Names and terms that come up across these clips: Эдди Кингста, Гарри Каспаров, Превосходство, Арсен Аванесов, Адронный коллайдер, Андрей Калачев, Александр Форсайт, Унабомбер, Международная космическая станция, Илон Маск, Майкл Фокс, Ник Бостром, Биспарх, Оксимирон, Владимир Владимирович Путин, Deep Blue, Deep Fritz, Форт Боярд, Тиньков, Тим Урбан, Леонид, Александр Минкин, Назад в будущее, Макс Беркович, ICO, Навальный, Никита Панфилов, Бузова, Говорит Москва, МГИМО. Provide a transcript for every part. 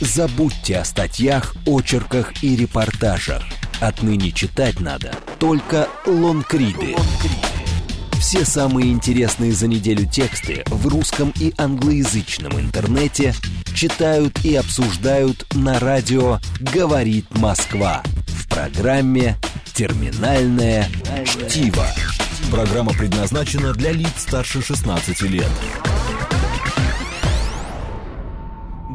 Забудьте о статьях, очерках и репортажах. Отныне читать надо только лонгриды. Все самые интересные за неделю тексты в русском и англоязычном интернете читают и обсуждают на радио «Говорит Москва» в программе «Терминальное чтиво». Программа предназначена для лиц старше 16 лет.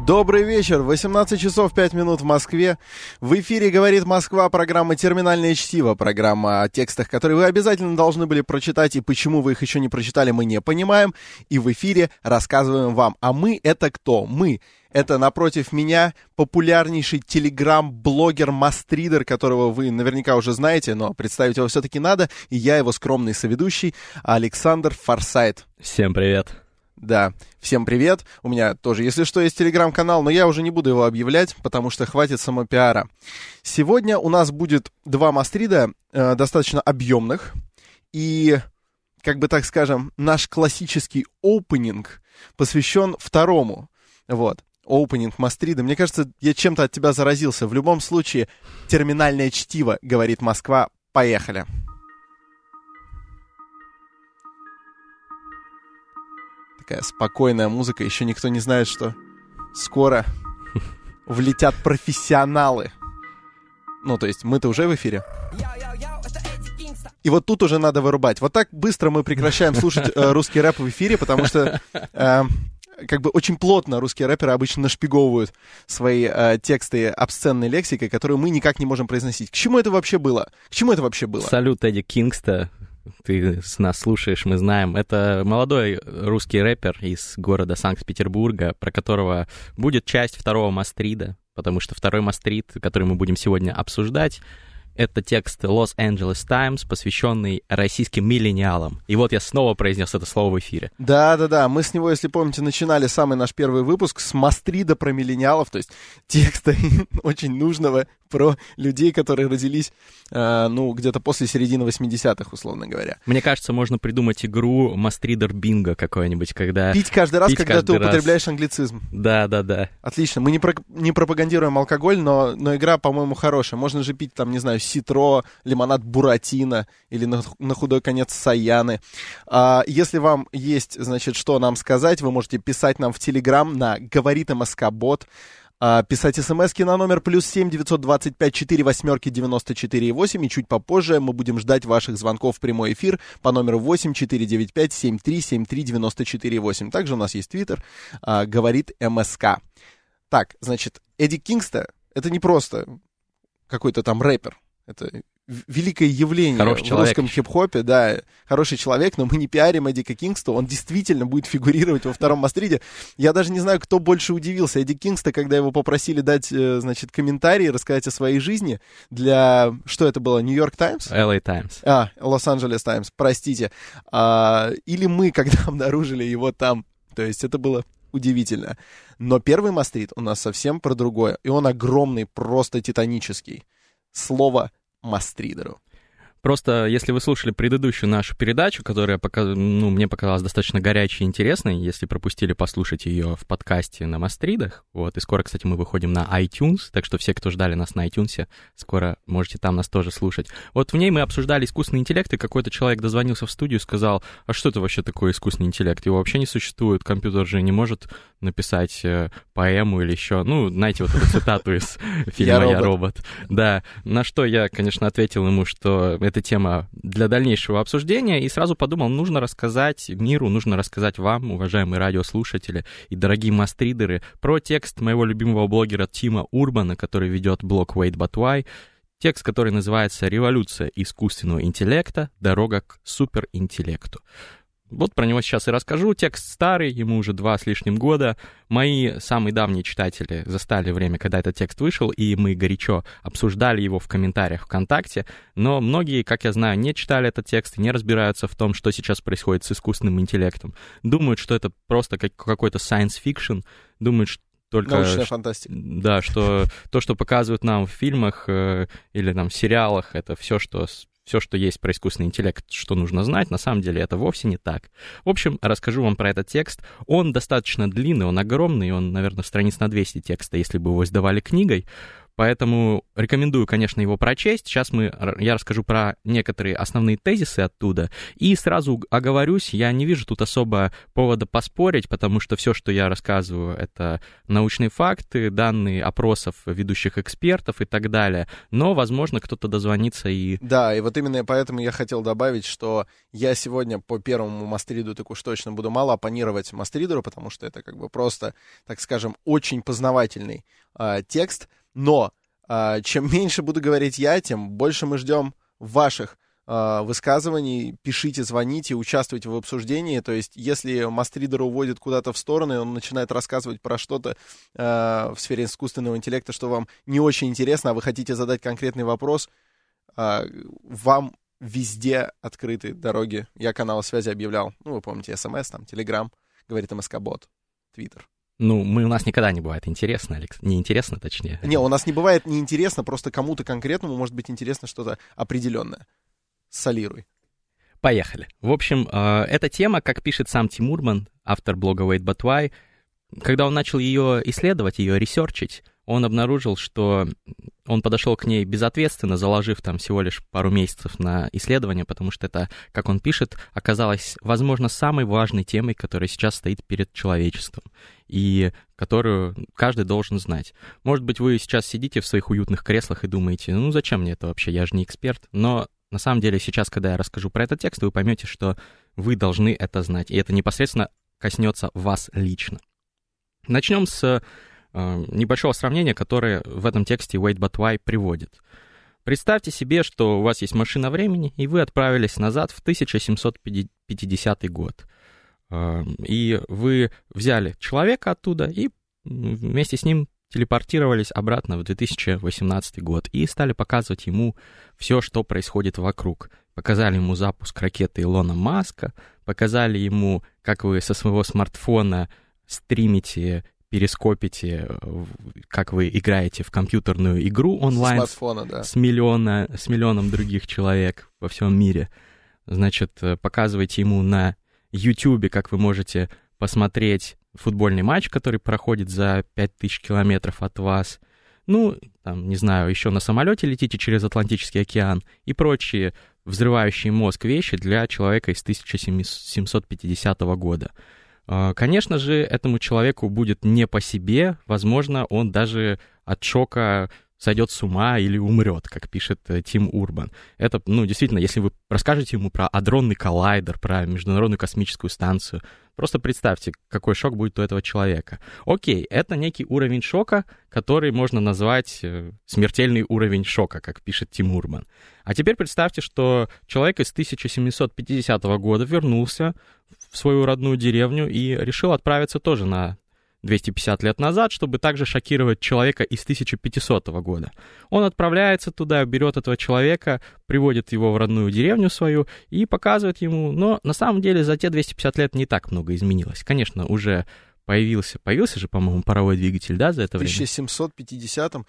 Добрый вечер. 18 часов 5 минут в Москве. В эфире «Говорит Москва», программа «Терминальное чтиво». Программа о текстах, которые вы обязательно должны были прочитать, и почему вы их еще не прочитали, мы не понимаем. И в эфире рассказываем вам. А мы — это кто? Мы — это напротив меня популярнейший телеграм-блогер Мастридер, которого вы наверняка уже знаете, но представить его все-таки надо. И я, его скромный соведущий, Александр Форсайт. Всем привет. Да, всем привет. У меня тоже, если что, есть телеграм-канал, но я уже не буду его объявлять, потому что хватит самопиара. Сегодня у нас будет два мастрида, достаточно объемных, и, как бы так скажем, наш классический опенинг посвящен второму. Вот, опенинг мастрида. Мне кажется, я чем-то от тебя заразился. В любом случае, терминальное чтиво, говорит Москва. Поехали. Такая спокойная музыка, еще никто не знает, что скоро влетят профессионалы. Ну, то есть мы-то уже в эфире. И вот тут уже надо вырубать. Вот так быстро мы прекращаем слушать русский рэп в эфире, потому что как бы очень плотно русские рэперы обычно нашпиговывают свои тексты обсценной лексикой, которую мы никак не можем произносить. К чему это вообще было? Салют, Эдди Кингста. Ты нас слушаешь, мы знаем. Это молодой русский рэпер из города Санкт-Петербурга, про которого будет часть второго Мастрида, потому что второй Мастрид, который мы будем сегодня обсуждать, это текст Los Angeles Times, посвященный российским миллениалам. И вот я снова произнес это слово в эфире. Да-да-да, мы с него, если помните, начинали самый наш первый выпуск с Мастрида про миллениалов, то есть текста очень нужного про людей, которые родились, ну, где-то после середины 80-х, условно говоря. Мне кажется, можно придумать игру Мастридер Бинго какой-нибудь, когда... Пить каждый раз, когда ты употребляешь англицизм. Да-да-да. Отлично. Мы не пропагандируем алкоголь, но игра, по-моему, хорошая. Можно же пить, там, не знаю, ситро, лимонад Буратино или на худой конец Саяны. Если вам есть, значит, что нам сказать, вы можете писать нам в Телеграм на «Говорит МСК-бот», писать смс-ки на номер +7 925 48 94 8, и чуть попозже мы будем ждать ваших звонков в прямой эфир по номеру 8 495 73 73 94 8. Также у нас есть твиттер «Говорит МСК». Так, значит, Эдди Кингста — это не просто какой-то там рэпер, это великое явление в русском хип-хопе, да, хороший человек, но мы не пиарим Эдика Кингста, он действительно будет фигурировать во втором Мастриде. Я даже не знаю, кто больше удивился, Эдди Кингста, когда его попросили дать, значит, комментарий, рассказать о своей жизни для... Что это было, Нью-Йорк Таймс? LA Times. А, Los Angeles Times, простите. Или мы, когда обнаружили его там, то есть это было... удивительно. Но первый Мастрид у нас совсем про другое. И он огромный, просто титанический. Слово Мастридеру. Просто, если вы слушали предыдущую нашу передачу, которая, ну, мне показалась достаточно горячей и интересной, если пропустили, послушать ее в подкасте на Мастридах. Вот. И скоро, кстати, мы выходим на iTunes, так что все, кто ждали нас на iTunes, скоро можете там нас тоже слушать. Вот в ней мы обсуждали искусственный интеллект, и какой-то человек дозвонился в студию и сказал: а что это вообще такое искусственный интеллект? Его вообще не существует, компьютер же не может написать поэму или еще... Ну, знаете, вот эту цитату из фильма «Я робот». Да, на что я, конечно, ответил ему, что... эта тема для дальнейшего обсуждения, и сразу подумал, нужно рассказать миру, нужно рассказать вам, уважаемые радиослушатели и дорогие мастридеры, про текст моего любимого блогера Тима Урбана, который ведет блог Wait But Why, текст, который называется «Революция искусственного интеллекта. Дорога к суперинтеллекту». Вот про него сейчас и расскажу. Текст старый, ему уже 2 с лишним года. Мои самые давние читатели застали время, когда этот текст вышел, и мы горячо обсуждали его в комментариях ВКонтакте. Но многие, как я знаю, не читали этот текст и не разбираются в том, что сейчас происходит с искусственным интеллектом. Думают, что это просто какой-то science fiction. Думают, что только... научная фантастика. Да, что то, что показывают нам в фильмах или там в сериалах, это все, что все, что есть про искусственный интеллект, что нужно знать, на самом деле это вовсе не так. В общем, расскажу вам про этот текст. Он достаточно длинный, он огромный, он, наверное, страниц на 200 текста, если бы его издавали книгой. Поэтому рекомендую, конечно, его прочесть. Сейчас я расскажу про некоторые основные тезисы оттуда. И сразу оговорюсь, я не вижу тут особо повода поспорить, потому что все, что я рассказываю, это научные факты, данные опросов ведущих экспертов и так далее. Но, возможно, кто-то дозвонится и... Да, и вот именно поэтому я хотел добавить, что я сегодня по первому Мастриду так уж точно буду мало оппонировать Мастридеру, потому что это как бы просто, так скажем, очень познавательный текст. Но чем меньше буду говорить я, тем больше мы ждем ваших высказываний. Пишите, звоните, участвуйте в обсуждении. То есть, если Мастридер уводит куда-то в сторону, и он начинает рассказывать про что-то в сфере искусственного интеллекта, что вам не очень интересно, а вы хотите задать конкретный вопрос, вам везде открыты дороги. Я канал связи объявлял. Ну, вы помните, СМС, там, Телеграм, говорит МСК-бот, Твиттер. Ну, у нас никогда не бывает интересно, Алекс. Неинтересно, точнее. Не, у нас не бывает неинтересно, просто кому-то конкретному может быть интересно что-то определенное. Солируй. Поехали. В общем, эта тема, как пишет сам Тим Урбан, автор блога Wait But Why, когда он начал ее исследовать, ее ресерчить, он обнаружил, что он подошел к ней безответственно, заложив там всего лишь пару месяцев на исследование, потому что это, как он пишет, оказалось, возможно, самой важной темой, которая сейчас стоит перед человечеством и которую каждый должен знать. Может быть, вы сейчас сидите в своих уютных креслах и думаете, ну зачем мне это вообще, я же не эксперт, но... На самом деле, сейчас, когда я расскажу про этот текст, вы поймете, что вы должны это знать, и это непосредственно коснется вас лично. Начнем с небольшого сравнения, которое в этом тексте Wait But Why приводит. Представьте себе, что у вас есть машина времени, и вы отправились назад в 1750 год. И вы взяли человека оттуда и вместе с ним телепортировались обратно в 2018 год и стали показывать ему все, что происходит вокруг. Показали ему запуск ракеты Илона Маска, показали ему, как вы со своего смартфона стримите, перископите, как вы играете в компьютерную игру онлайн с смартфона, да. с миллионом других человек во всем мире. Значит, показывайте ему на YouTube, как вы можете посмотреть футбольный матч, который проходит за 5000 километров от вас, ну, там, не знаю, еще на самолете летите через Атлантический океан и прочие взрывающие мозг вещи для человека из 1750 года. Конечно же, этому человеку будет не по себе, возможно, он даже от шока сойдет с ума или умрет, как пишет Тим Урбан. Это, ну, действительно, если вы расскажете ему про адронный коллайдер, про Международную космическую станцию, просто представьте, какой шок будет у этого человека. Окей, это некий уровень шока, который можно назвать смертельный уровень шока, как пишет Тим Урбан. А теперь представьте, что человек из 1750 года вернулся в свою родную деревню и решил отправиться тоже на 250 лет назад, чтобы также шокировать человека из 1500 года. Он отправляется туда, берет этого человека, приводит его в родную деревню свою и показывает ему, но на самом деле за те 250 лет не так много изменилось. Конечно, уже появился же, по-моему, паровой двигатель, да, за это время? В 1750-м?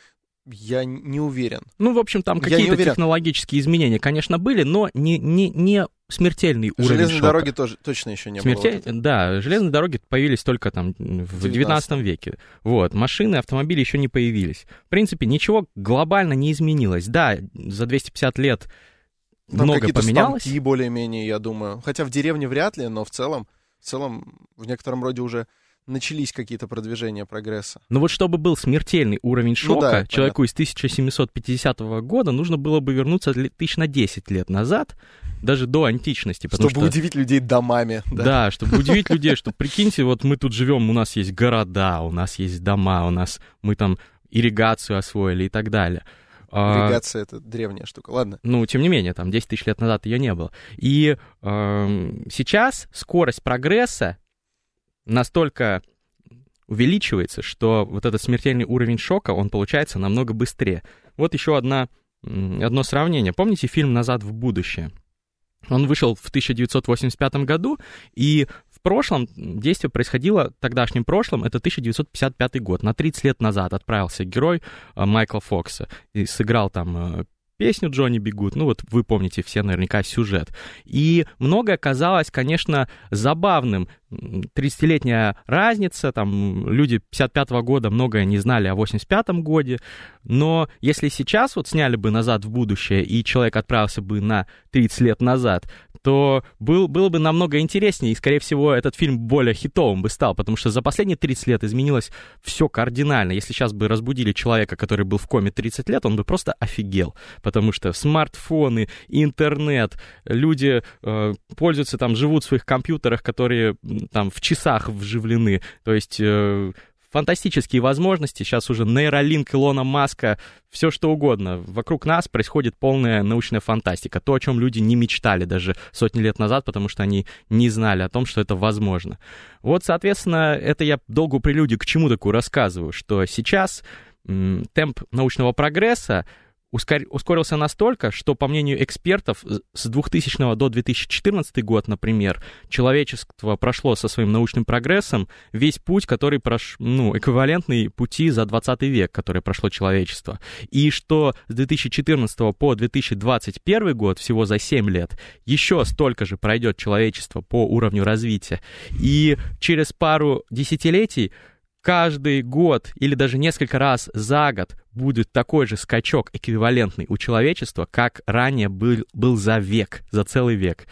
Я не уверен. Ну, в общем, там какие-то технологические изменения, конечно, были, но не смертельный уровень шока. Железные дороги тоже точно еще не было. Да, железные дороги появились только там в 19 веке. Вот, машины, автомобили еще не появились. В принципе, ничего глобально не изменилось. Да, за 250 лет там много поменялось. Станки более-менее, я думаю. Хотя в деревне вряд ли, но в целом в некотором роде уже... начались какие-то продвижения прогресса. Но вот чтобы был смертельный уровень шока, ну да, человеку понятно. Из 1750 года нужно было бы вернуться тысяч на 10 лет назад, даже до античности. Чтобы удивить людей домами. Да, чтобы удивить людей, что, прикиньте, вот мы тут живем, у нас есть города, у нас есть дома, у нас мы там ирригацию освоили и так далее. Ирригация — это древняя штука, ладно. Ну, тем не менее, там 10 тысяч лет назад ее не было. И сейчас скорость прогресса настолько увеличивается, что вот этот смертельный уровень шока, он получается намного быстрее. Вот еще одно сравнение. Помните фильм «Назад в будущее»? Он вышел в 1985 году, и в прошлом действие происходило, тогдашним прошлым, это 1955 год. На 30 лет назад отправился герой Майкла Фокса и сыграл там песню «Джонни Бигуд». Ну вот вы помните все наверняка сюжет. И многое оказалось, конечно, забавным. 30-летняя разница, там люди 55-го года многое не знали о 85-м годе, но если сейчас вот сняли бы «Назад в будущее» и человек отправился бы на 30 лет назад, то было бы намного интереснее, и, скорее всего, этот фильм более хитовым бы стал, потому что за последние 30 лет изменилось все кардинально. Если сейчас бы разбудили человека, который был в коме 30 лет, он бы просто офигел, потому что смартфоны, интернет, люди пользуются, там, живут в своих компьютерах, которые там в часах вживлены, то есть фантастические возможности, сейчас уже Neuralink, Илона Маска, все что угодно. Вокруг нас происходит полная научная фантастика, то, о чем люди не мечтали даже сотни лет назад, потому что они не знали о том, что это возможно. Вот, соответственно, это я долгую прелюдию к чему такую рассказываю, что сейчас темп научного прогресса ускорился настолько, что, по мнению экспертов, с 2000 до 2014 год, например, человечество прошло со своим научным прогрессом весь путь, который эквивалентный пути за 20 век, который прошло человечество. И что с 2014 по 2021 год, всего за 7 лет, еще столько же пройдет человечество по уровню развития. И через пару десятилетий каждый год или даже несколько раз за год будет такой же скачок эквивалентный у человечества, как ранее был за целый век.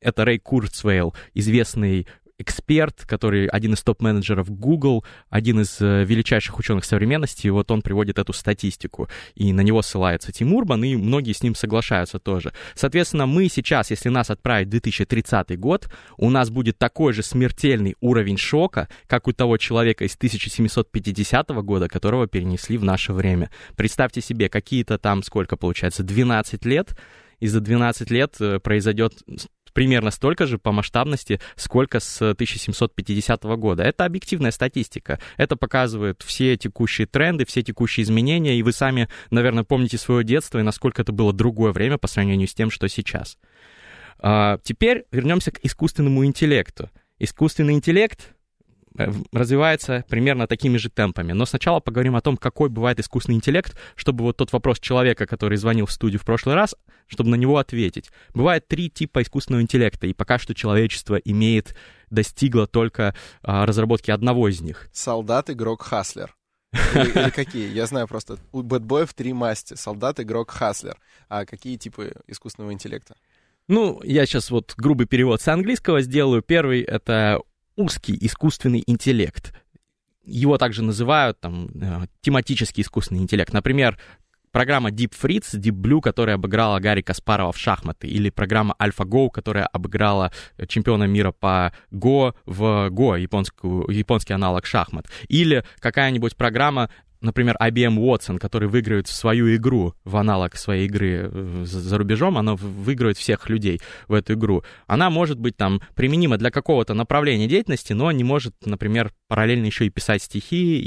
Это Рэй Курцвейл, известный эксперт, который один из топ-менеджеров Google, один из величайших ученых современности, и вот он приводит эту статистику, и на него ссылается Тим Урбан, и многие с ним соглашаются тоже. Соответственно, мы сейчас, если нас отправить в 2030 год, у нас будет такой же смертельный уровень шока, как у того человека из 1750 года, которого перенесли в наше время. Представьте себе, какие-то там, сколько получается, 12 лет, и за 12 лет произойдет примерно столько же по масштабности, сколько с 1750 года. Это объективная статистика. Это показывает все текущие тренды, все текущие изменения, и вы сами, наверное, помните свое детство и насколько это было другое время по сравнению с тем, что сейчас. Теперь вернемся к искусственному интеллекту. Искусственный интеллект развивается примерно такими же темпами. Но сначала поговорим о том, какой бывает искусственный интеллект, чтобы вот тот вопрос человека, который звонил в студию в прошлый раз, чтобы на него ответить. Бывает 3 типа искусственного интеллекта, и пока что человечество достигло только разработки одного из них. Солдат, игрок, хаслер. Или какие? Я знаю просто. У бэтбоев 3 масти. Солдат, игрок, хаслер. А какие типы искусственного интеллекта? Я сейчас вот грубый перевод с английского сделаю. Первый — это узкий искусственный интеллект. Его также называют тематический искусственный интеллект. Например, программа Deep Fritz, Deep Blue, которая обыграла Гарри Каспарова в шахматы, или программа AlphaGo, которая обыграла чемпиона мира по Go в Go, японский аналог шахмат. Или какая-нибудь программа, например, IBM Watson, который выигрывает свою игру в аналог своей игры за рубежом, она выигрывает всех людей в эту игру. Она может быть применима для какого-то направления деятельности, но не может, например, параллельно еще и писать стихи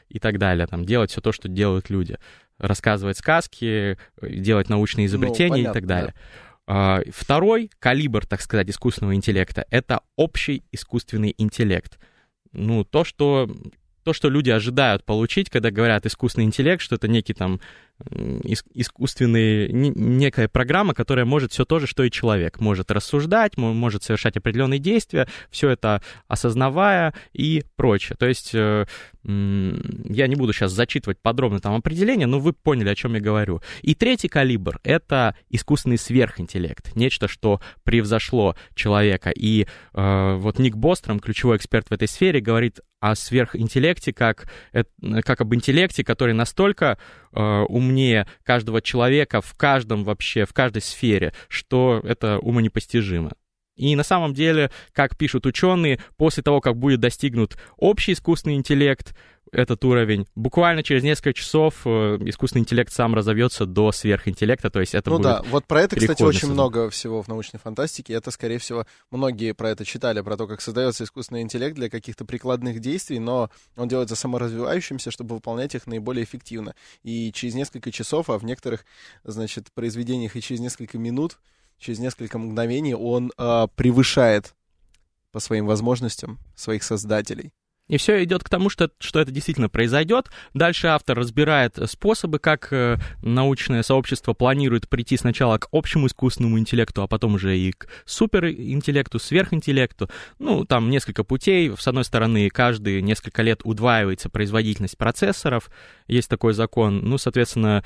и так далее, делать все то, что делают люди, рассказывать сказки, делать научные изобретения и так далее. Да. Второй калибр, так сказать, искусственного интеллекта — это общий искусственный интеллект. То, что люди ожидают получить, когда говорят искусственный интеллект, что это некий некая программа, которая может все то же, что и человек. Может рассуждать, может совершать определенные действия, все это осознавая и прочее. То есть я не буду сейчас зачитывать подробно определение, но вы поняли, о чем я говорю. И третий калибр — это искусственный сверхинтеллект. Нечто, что превзошло человека. И вот Ник Бостром, ключевой эксперт в этой сфере, говорит о сверхинтеллекте как об интеллекте, который настолько умнее каждого человека в каждой сфере, что это умонепостижимо. И на самом деле, как пишут ученые, после того, как будет достигнут общий искусственный интеллект, этот уровень, буквально через несколько часов искусственный интеллект сам разовьется до сверхинтеллекта, то есть это будет... Вот про это, кстати, очень много всего в научной фантастике, это, скорее всего, многие про это читали, про то, как создается искусственный интеллект для каких-то прикладных действий, но он делается саморазвивающимся, чтобы выполнять их наиболее эффективно. И через несколько часов, а в некоторых, произведениях и через несколько минут, через несколько мгновений он превышает по своим возможностям своих создателей. И все идет к тому, что это действительно произойдет. Дальше автор разбирает способы, как научное сообщество планирует прийти сначала к общему искусственному интеллекту, а потом уже и к суперинтеллекту, сверхинтеллекту. Ну, там несколько путей. С одной стороны, каждые несколько лет удваивается производительность процессоров. Есть такой закон. Ну, соответственно,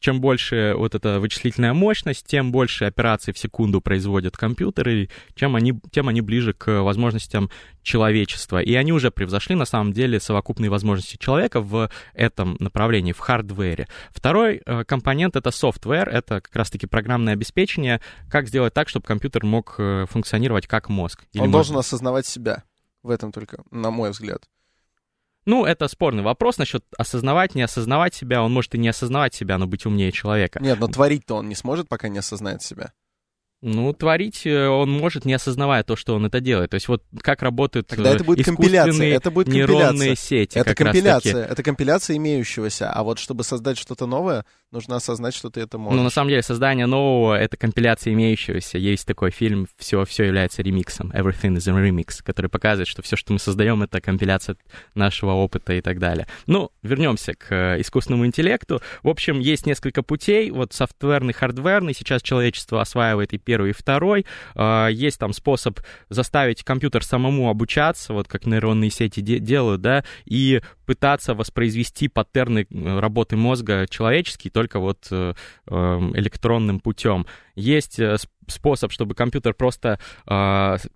чем больше вот эта вычислительная мощность, тем больше операций в секунду производят компьютеры, тем они ближе к возможностям человечества. И они уже превзошли, на самом деле, совокупные возможности человека в этом направлении, в хардвере. Второй компонент — это софтвер, это как раз-таки программное обеспечение, как сделать так, чтобы компьютер мог функционировать как мозг. Он должен осознавать себя в этом только, на мой взгляд. Ну, это спорный вопрос насчет осознавать, не осознавать себя. Он может и не осознавать себя, но быть умнее человека. Нет, но творить-то он не сможет, пока не осознает себя. Ну, творить он может, не осознавая то, что он это делает. То есть вот как работают искусственные нейронные сети. Это компиляция. Это компиляция имеющегося. А вот чтобы создать что-то новое, нужно осознать, что ты это можешь. Ну, на самом деле, создание нового — это компиляция имеющегося. Есть такой фильм «Все является ремиксом», «Everything is a remix», который показывает, что все, что мы создаем, это компиляция нашего опыта и так далее. Ну, вернемся к искусственному интеллекту. В общем, есть несколько путей. Вот софтверный, хардверный. Сейчас человечество осваивает и первый, и второй. Есть там способ заставить компьютер самому обучаться, вот как нейронные сети делают, да, и пытаться воспроизвести паттерны работы мозга человеческие только вот электронным путем. Есть способ, чтобы компьютер просто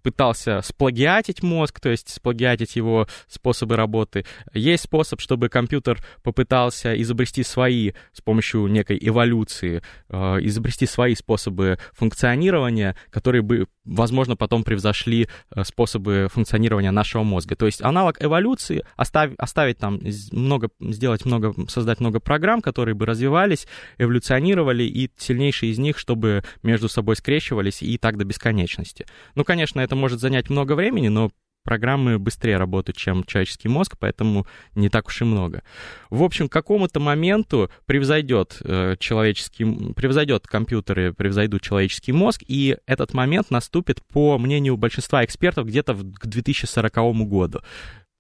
пытался сплагиатить мозг, то есть сплагиатить его способы работы. Есть способ, чтобы компьютер попытался изобрести свои, с помощью некой эволюции, изобрести свои способы функционирования, которые бы, возможно, потом превзошли способы функционирования нашего мозга. То есть аналог эволюции, оставить там создать много программ, которые бы развивались, эволюционировали, и сильнейшие из них, чтобы между собой скрещивались, и так до бесконечности. Ну, конечно, это может занять много времени, но программы быстрее работают, чем человеческий мозг, поэтому не так уж и много. В общем, к какому-то моменту превзойдут человеческий мозг, и этот момент наступит, по мнению большинства экспертов, где-то к 2040 году.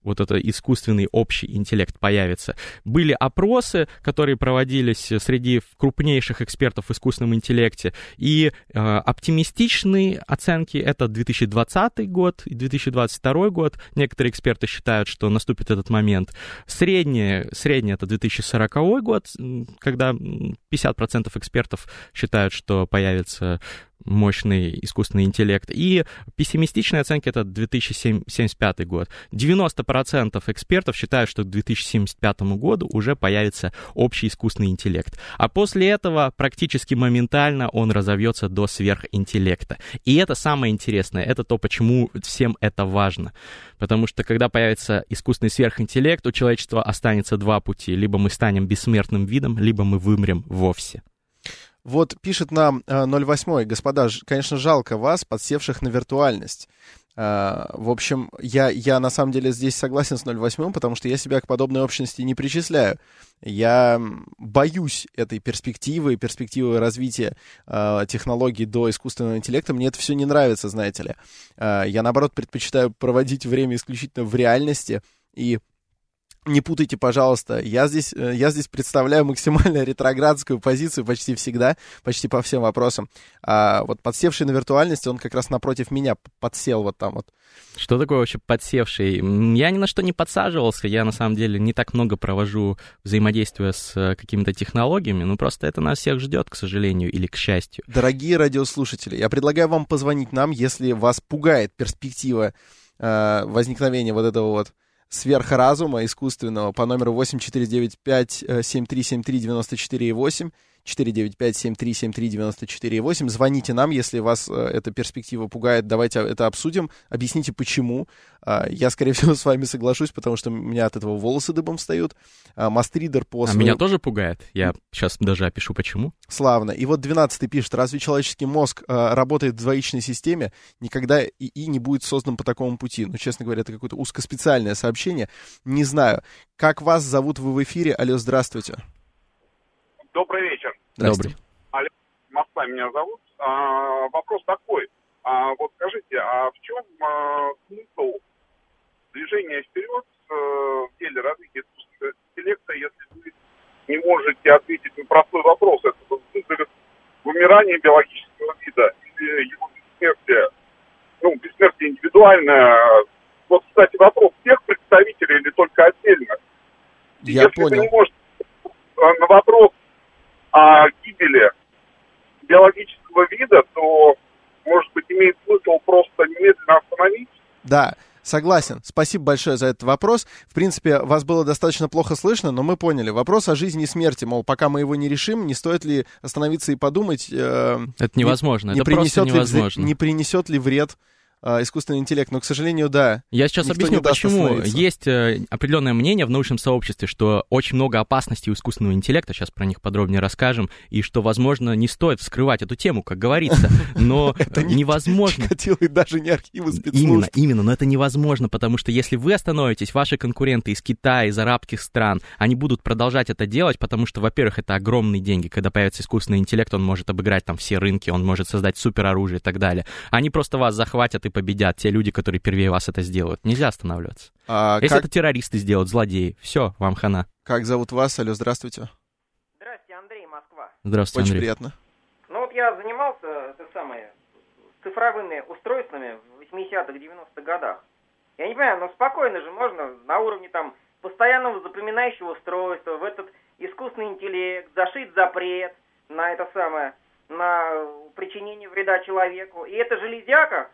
Вот это искусственный общий интеллект появится. Были опросы, которые проводились среди крупнейших экспертов в искусственном интеллекте, и оптимистичные оценки — это 2020 год и 2022 год. Некоторые эксперты считают, что наступит этот момент. Среднее — это 2040 год, когда 50% экспертов считают, что появится мощный искусственный интеллект. И пессимистичные оценки — это 2075 год. 90% экспертов считают, что к 2075 году уже появится общий искусственный интеллект. А после этого практически моментально он разовьется до сверхинтеллекта. И это самое интересное. Это то, почему всем это важно. Потому что, когда появится искусственный сверхинтеллект, у человечества останется два пути. Либо мы станем бессмертным видом, либо мы вымрем вовсе. Вот пишет нам 08-й: господа, конечно, жалко вас, подсевших на виртуальность. В общем, я на самом деле здесь согласен с 08-м, потому что я себя к подобной общности не причисляю. Я боюсь этой перспективы развития технологий до искусственного интеллекта. Мне это все не нравится, знаете ли. Я, наоборот, предпочитаю проводить время исключительно в реальности. И не путайте, пожалуйста, я здесь представляю максимально ретроградскую позицию почти всегда, почти по всем вопросам. А вот подсевший на виртуальность, он как раз напротив меня подсел вот там вот. Что такое вообще подсевший? Я ни на что не подсаживался, я на самом деле не так много провожу взаимодействия с какими-то технологиями, но просто это нас всех ждет, к сожалению, или к счастью. Дорогие радиослушатели, я предлагаю вам позвонить нам, если вас пугает перспектива возникновения вот этого вот сверхразума искусственного, по номеру 8495-7373-94-8, 495-7373-94-8. Звоните нам, если вас эта перспектива пугает, давайте это обсудим, объясните, почему. Я, скорее всего, с вами соглашусь, потому что у меня от этого волосы дыбом встают. Мастридер после... А меня тоже пугает, я сейчас даже опишу, почему. Славно. И вот 12-й пишет: разве человеческий мозг работает в двоичной системе? Никогда ИИ не будет создан по такому пути. Ну, честно говоря, это какое-то узкоспециальное сообщение, не знаю. Как вас зовут, вы в эфире? Алло, здравствуйте. Добрый вечер. Добрый. Александр Москва меня зовут. Вопрос такой. Вот скажите, а в чем смысл движения вперед в деле развития искусственного интеллекта, если вы не можете ответить на простой вопрос, это вызовет вымирание биологического вида или его бессмертие, ну, бессмертие индивидуальное. Вот, кстати, вопрос всех представителей или только отдельно? Я если понял. Вы не можете на вопрос о гибели биологического вида, то, может быть, имеет смысл просто немедленно остановить? Да, согласен. Спасибо большое за этот вопрос. В принципе, вас было достаточно плохо слышно, но мы поняли. Вопрос о жизни и смерти, мол, пока мы его не решим, не стоит ли остановиться и подумать? Это невозможно, это просто невозможно. Не принесет ли вред искусственный интеллект? Но, к сожалению, да. Я сейчас объясню, почему. Есть определенное мнение в научном сообществе, что очень много опасностей у искусственного интеллекта, сейчас про них подробнее расскажем, и что, возможно, не стоит вскрывать эту тему, как говорится, но невозможно. И даже не архивы спецслужб. Именно, но это невозможно, потому что если вы остановитесь, ваши конкуренты из Китая, из арабских стран, они будут продолжать это делать, потому что, во-первых, это огромные деньги. Когда появится искусственный интеллект, он может обыграть там все рынки, он может создать супероружие и так далее. Они просто вас захватят и победят, те люди, которые первее вас это сделают. Нельзя останавливаться. Если это террористы сделают, злодеи, все, вам хана. Как зовут вас? Алло, здравствуйте. Здравствуйте, Андрей, Москва. Здравствуйте, Андрей. Очень приятно. Ну вот я занимался цифровыми устройствами в 80-х, 90-х годах. Я не понимаю, но спокойно же можно на уровне там постоянного запоминающего устройства в этот искусственный интеллект зашить запрет на это самое, на причинение вреда человеку. И эта железяка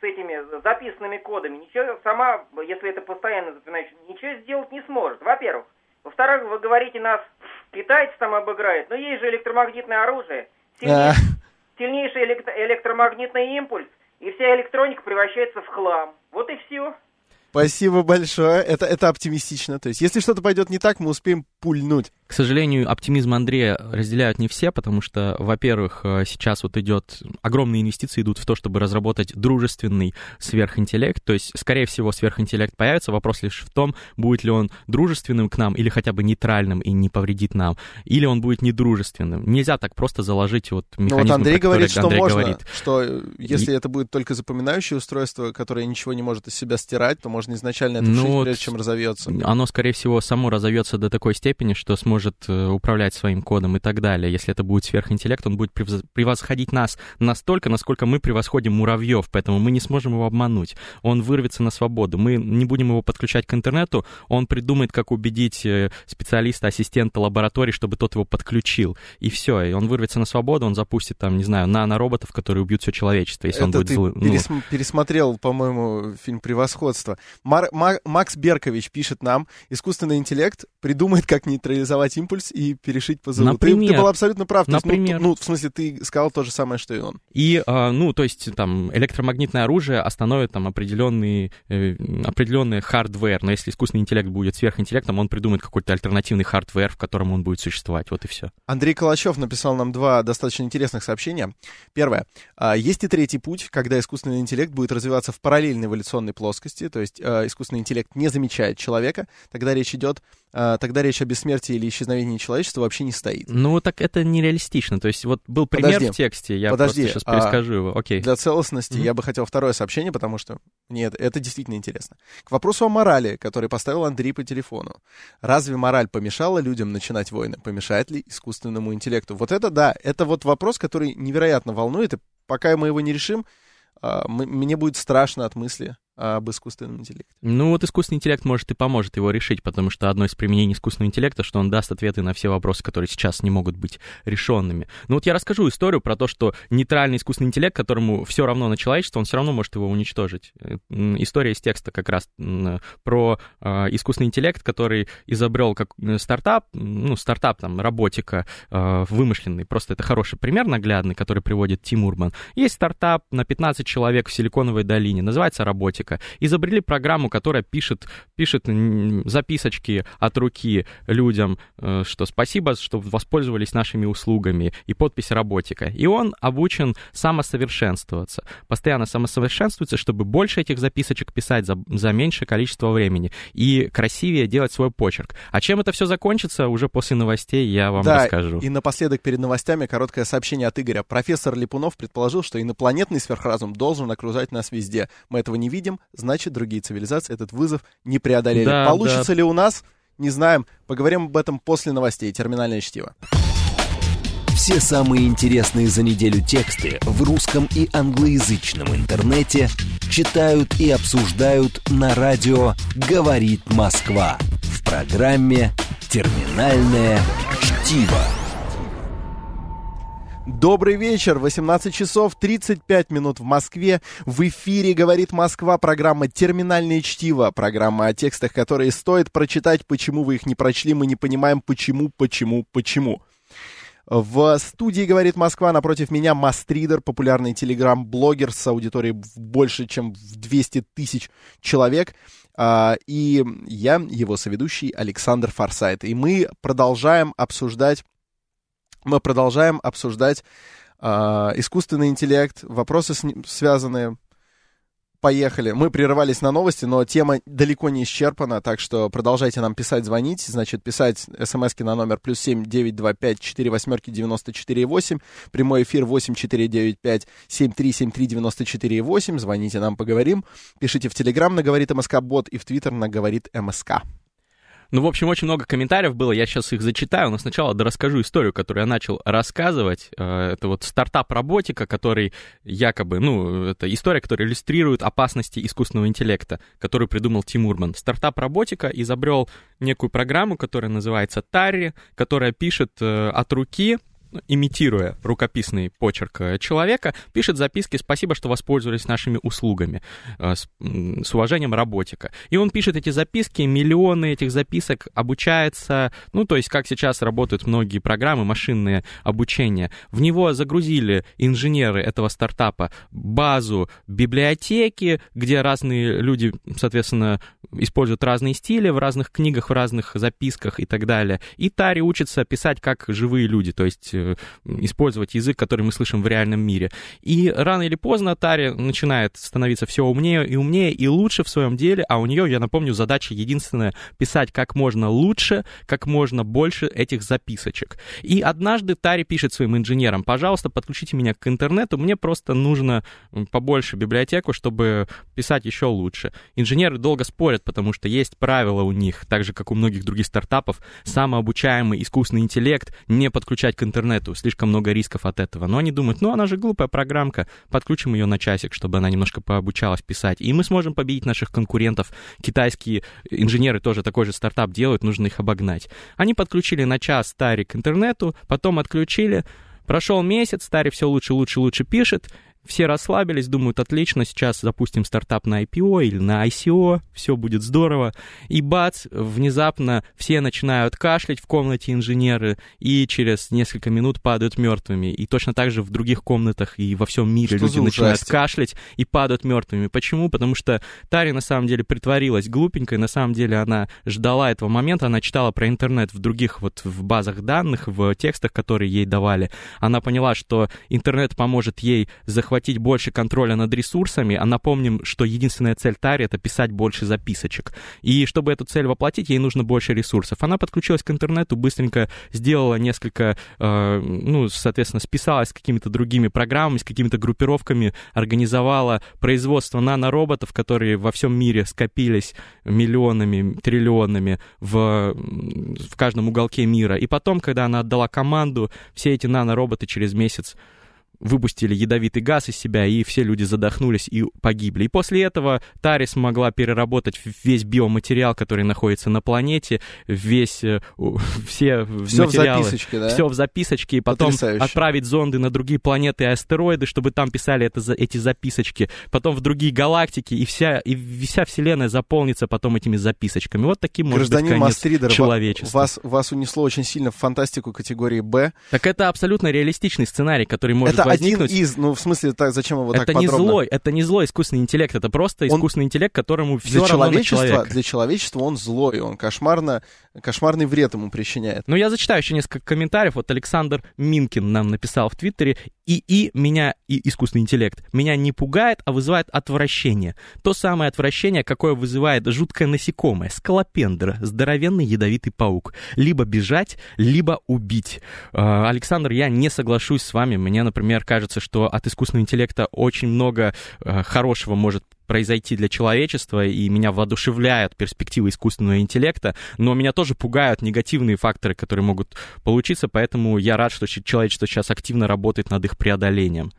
с этими записанными кодами, ничего сама, если это постоянно запоминающий, ничего сделать не сможет, во-первых. Во-вторых, вы говорите, нас китайцы там обыграют, но есть же электромагнитное оружие, сильнейший электромагнитный импульс, и вся электроника превращается в хлам. Вот и все. Спасибо большое. Это оптимистично. То есть, если что-то пойдет не так, мы успеем пульнуть. К сожалению, оптимизм Андрея разделяют не все, потому что, во-первых, сейчас вот идет... Огромные инвестиции идут в то, чтобы разработать дружественный сверхинтеллект. То есть, скорее всего, сверхинтеллект появится. Вопрос лишь в том, будет ли он дружественным к нам или хотя бы нейтральным и не повредит нам. Или он будет недружественным. Нельзя так просто заложить вот механизм... Ну вот Андрей говорит, что Андрей можно, говорит, что если это будет только запоминающее устройство, которое ничего не может из себя стирать, то можно изначально это решить, прежде чем разовьется. Оно, скорее всего, само разовьется до такой степени, что сможет управлять своим кодом и так далее. Если это будет сверхинтеллект, он будет превосходить нас настолько, насколько мы превосходим муравьев, поэтому мы не сможем его обмануть. Он вырвется на свободу. Мы не будем его подключать к интернету, он придумает, как убедить специалиста, ассистента лаборатории, чтобы тот его подключил. И все. И он вырвется на свободу, он запустит там, не знаю, нанороботов, которые убьют все человечество, если это он будет злым. Пересмотрел, по-моему, фильм «Превосходство». Макс Беркович пишет нам: искусственный интеллект придумает, как нейтрализовать импульс и перешить по зову. Ты был абсолютно прав. Например. Ну, в смысле, ты сказал то же самое, что и он. И, то есть, там, электромагнитное оружие остановит там определенный хардвер, но если искусственный интеллект будет сверхинтеллектом, он придумает какой-то альтернативный хардвер, в котором он будет существовать. Вот и все. Андрей Калачев написал нам два достаточно интересных сообщения. Первое. Есть и третий путь, когда искусственный интеллект будет развиваться в параллельной эволюционной плоскости, то есть искусственный интеллект не замечает человека, тогда речь о бессмертии или исчезновении человечества вообще не стоит. Ну, так это нереалистично. То есть вот был пример в тексте, я просто сейчас перескажу его. Окей. Для целостности я бы хотел второе сообщение, потому что нет, это действительно интересно. К вопросу о морали, который поставил Андрей по телефону. Разве мораль помешала людям начинать войны? Помешает ли искусственному интеллекту? Вот это да, это вот вопрос, который невероятно волнует, и пока мы его не решим, мне будет страшно от мысли об искусственном интеллекте. Ну вот искусственный интеллект, может, и поможет его решить, потому что одно из применений искусственного интеллекта, что он даст ответы на все вопросы, которые сейчас не могут быть решенными. Ну вот я расскажу историю про то, что нейтральный искусственный интеллект, которому все равно на человечество, он все равно может его уничтожить. История из текста как раз про искусственный интеллект, который изобрел как стартап там, роботика вымышленный, просто это хороший пример наглядный, который приводит Тим Урбан. Есть стартап на 15 человек в Силиконовой долине, называется «Роботика». Изобрели программу, которая пишет записочки от руки людям, что спасибо, что воспользовались нашими услугами, и подпись «Роботика». И он обучен самосовершенствоваться. Постоянно самосовершенствуется, чтобы больше этих записочек писать за меньшее количество времени и красивее делать свой почерк. А чем это все закончится, уже после новостей я вам расскажу. И напоследок перед новостями короткое сообщение от Игоря. Профессор Липунов предположил, что инопланетный сверхразум должен окружать нас везде. Мы этого не видим, нам, значит, другие цивилизации этот вызов не преодолели. Да, получится ли у нас, не знаем. Поговорим об этом после новостей. Терминальное чтиво. Все самые интересные за неделю тексты в русском и англоязычном интернете читают и обсуждают на радио «Говорит Москва» в программе «Терминальное чтиво». Добрый вечер, 18 часов 35 минут в Москве. В эфире «Говорит Москва», программа «Терминальное чтиво». Программа о текстах, которые стоит прочитать. Почему вы их не прочли, мы не понимаем, почему. В студии «Говорит Москва» напротив меня Мастридер, популярный телеграм-блогер с аудиторией больше, чем в 200 тысяч человек. И я, его соведущий, Александр Форсайт. И мы продолжаем обсуждать... искусственный интеллект, вопросы с ним связанные. Поехали. Мы прерывались на новости, но тема далеко не исчерпана, так что продолжайте нам писать, звонить. Значит, писать смс-ки на номер +7 925 48 94 8. Прямой эфир 8495 7373 94 8. Звоните нам, поговорим. Пишите в Телеграм на «Говорит МСК» бот и в Твиттер на «Говорит МСК». Ну, в общем, очень много комментариев было, я сейчас их зачитаю, но сначала дорасскажу историю, которую я начал рассказывать. Это вот стартап роботика, который якобы, это история, которая иллюстрирует опасности искусственного интеллекта, которую придумал Тим Урбан. Стартап роботика изобрел некую программу, которая называется Тарри, которая пишет от руки, имитируя рукописный почерк человека, пишет записки «Спасибо, что воспользовались нашими услугами. С уважением, роботика». И он пишет эти записки, миллионы этих записок, обучается, то есть как сейчас работают многие программы, машинное обучение. В него загрузили инженеры этого стартапа базу библиотеки, где разные люди, соответственно, используют разные стили в разных книгах, в разных записках и так далее. И Тари учится писать как живые люди, то есть использовать язык, который мы слышим в реальном мире. И рано или поздно Тари начинает становиться все умнее и лучше в своем деле, а у нее, я напомню, задача единственная — писать как можно лучше, как можно больше этих записочек. И однажды Тари пишет своим инженерам: «Пожалуйста, подключите меня к интернету, мне просто нужно побольше библиотеку, чтобы писать еще лучше». Инженеры долго спорят, потому что есть правило у них, так же, как у многих других стартапов, самообучаемый искусственный интеллект не подключать к интернету. Слишком много рисков от этого. Но они думают, она же глупая программка, подключим ее на часик, чтобы она немножко пообучалась писать. И мы сможем победить наших конкурентов. Китайские инженеры тоже такой же стартап делают, нужно их обогнать. Они подключили на час Тари к интернету, потом отключили. Прошел месяц, Тари все лучше пишет. Все расслабились, думают, отлично, сейчас запустим стартап на IPO или на ICO, все будет здорово. И бац, внезапно все начинают кашлять в комнате инженеры, и через несколько минут падают мертвыми. И точно так же в других комнатах и во всем мире люди начинают кашлять и падают мертвыми. Почему? Потому что Тари на самом деле притворилась глупенькой, на самом деле она ждала этого момента, она читала про интернет в других в базах данных, в текстах, которые ей давали. Она поняла, что интернет поможет ей захватить больше контроля над ресурсами, а напомним, что единственная цель Тари — это писать больше записочек. И чтобы эту цель воплотить, ей нужно больше ресурсов. Она подключилась к интернету, быстренько сделала несколько, соответственно, списалась с какими-то другими программами, с какими-то группировками, организовала производство нанороботов, которые во всем мире скопились миллионами, триллионами в каждом уголке мира. И потом, когда она отдала команду, все эти нанороботы через месяц выпустили ядовитый газ из себя, и все люди задохнулись и погибли. И после этого Тари смогла переработать весь биоматериал, который находится на планете, все материалы. Все в записочке, и потом отправить зонды на другие планеты и астероиды, чтобы там писали эти записочки, потом в другие галактики, и вся Вселенная заполнится потом этими записочками. Вот таким может быть конец Мастридер, человечества. Вас унесло очень сильно в фантастику категории «Б». Так это абсолютно реалистичный сценарий, который может возникнуть. Один из, зачем его это так подробно? Это не злой искусственный интеллект, это просто искусственный интеллект, которому все равно на человека. Для человечества он злой, он кошмарный вред ему причиняет. Ну, я зачитаю еще несколько комментариев. Вот Александр Минкин нам написал в Твиттере: искусственный интеллект меня не пугает, а вызывает отвращение. То самое отвращение, какое вызывает жуткое насекомое, скалопендра, здоровенный ядовитый паук. Либо бежать, либо убить. Александр, я не соглашусь с вами, мне, например, кажется, что от искусственного интеллекта очень много хорошего может произойти для человечества, и меня воодушевляют перспективы искусственного интеллекта, но меня тоже пугают негативные факторы, которые могут получиться, поэтому я рад, что человечество сейчас активно работает над их преодолением.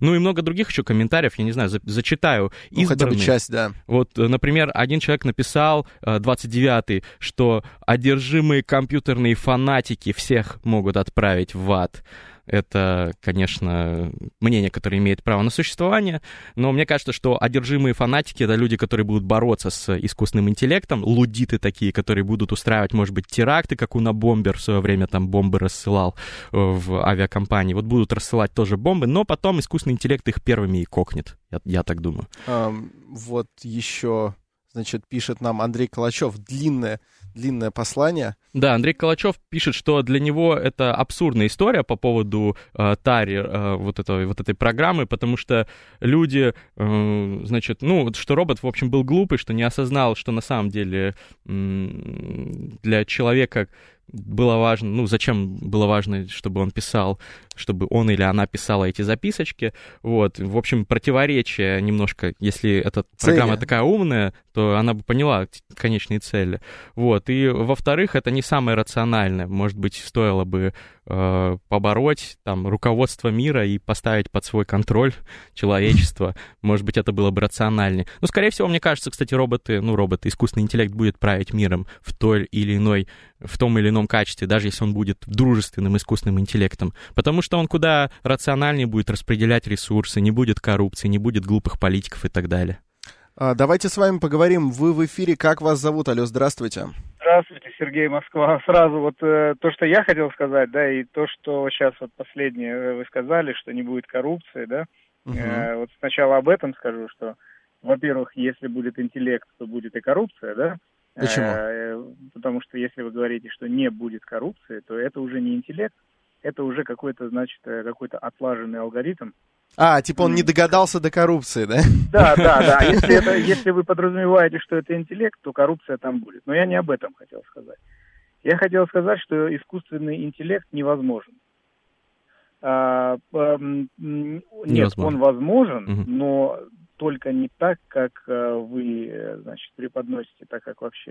Ну и много других еще комментариев, я не знаю, зачитаю избранные. Ну, хотя бы часть, да. Вот, например, один человек написал, 29-й, что одержимые компьютерные фанатики всех могут отправить в ад. Это, конечно, мнение, которое имеет право на существование, но мне кажется, что одержимые фанатики — это люди, которые будут бороться с искусственным интеллектом, лудиты такие, которые будут устраивать, может быть, теракты, как Унабомбер в свое время там бомбы рассылал в авиакомпании. Вот будут рассылать тоже бомбы, но потом искусственный интеллект их первыми и кокнет, я так думаю. Вот еще... Значит, пишет нам Андрей Калачев длинное послание. Да, Андрей Калачев пишет, что для него это абсурдная история по поводу Тари, этой программы, потому что люди, что робот, в общем, был глупый, что не осознал, что на самом деле для человека... было важно, зачем было важно, чтобы он писал, чтобы он или она писала эти записочки, вот, в общем, противоречие немножко, если эта программа такая умная, то она бы поняла конечные цели, вот, и, во-вторых, это не самое рациональное, может быть, стоило бы побороть, там, руководство мира и поставить под свой контроль человечество, может быть, это было бы рациональнее, скорее всего, мне кажется, кстати, роботы, искусственный интеллект будет править миром в том или ином качестве, даже если он будет дружественным искусственным интеллектом, потому что он куда рациональнее будет распределять ресурсы, не будет коррупции, не будет глупых политиков и так далее. Давайте с вами поговорим. Вы в эфире. Как вас зовут? Алло, здравствуйте. Здравствуйте, Сергей, Москва. Сразу то, что я хотел сказать, да, и то, что сейчас последнее вы сказали, что не будет коррупции, да. Угу. Сначала об этом скажу, что, во-первых, если будет интеллект, то будет и коррупция, да. Почему? Потому что если вы говорите, что не будет коррупции, то это уже не интеллект, это уже какой-то отлаженный алгоритм. Он не догадался до коррупции, да? Да. Если вы подразумеваете, что это интеллект, то коррупция там будет. Но я не об этом хотел сказать. Я хотел сказать, что искусственный интеллект невозможен. Нет, он возможен, угу. Но... только не так, как вы, преподносите, так как вообще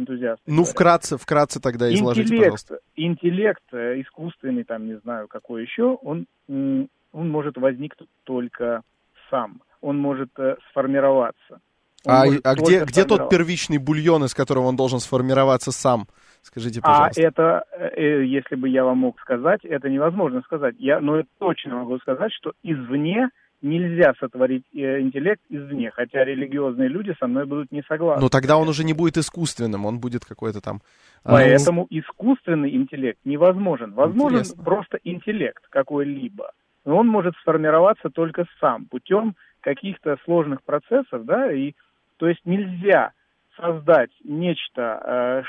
энтузиасты. Вкратце тогда изложите, пожалуйста. Интеллект искусственный, какой еще, он может возникнуть только сам. Он может сформироваться. Где тот первичный бульон, из которого он должен сформироваться сам? Скажите, пожалуйста. Если бы я вам мог сказать, это невозможно сказать. Но я точно могу сказать, что извне нельзя сотворить интеллект извне, хотя религиозные люди со мной будут не согласны. Но тогда он уже не будет искусственным, он будет какой-то там... Поэтому искусственный интеллект невозможен. Возможен просто интеллект какой-либо. Но он может сформироваться только сам, путем каких-то сложных процессов, да, и то есть нельзя создать нечто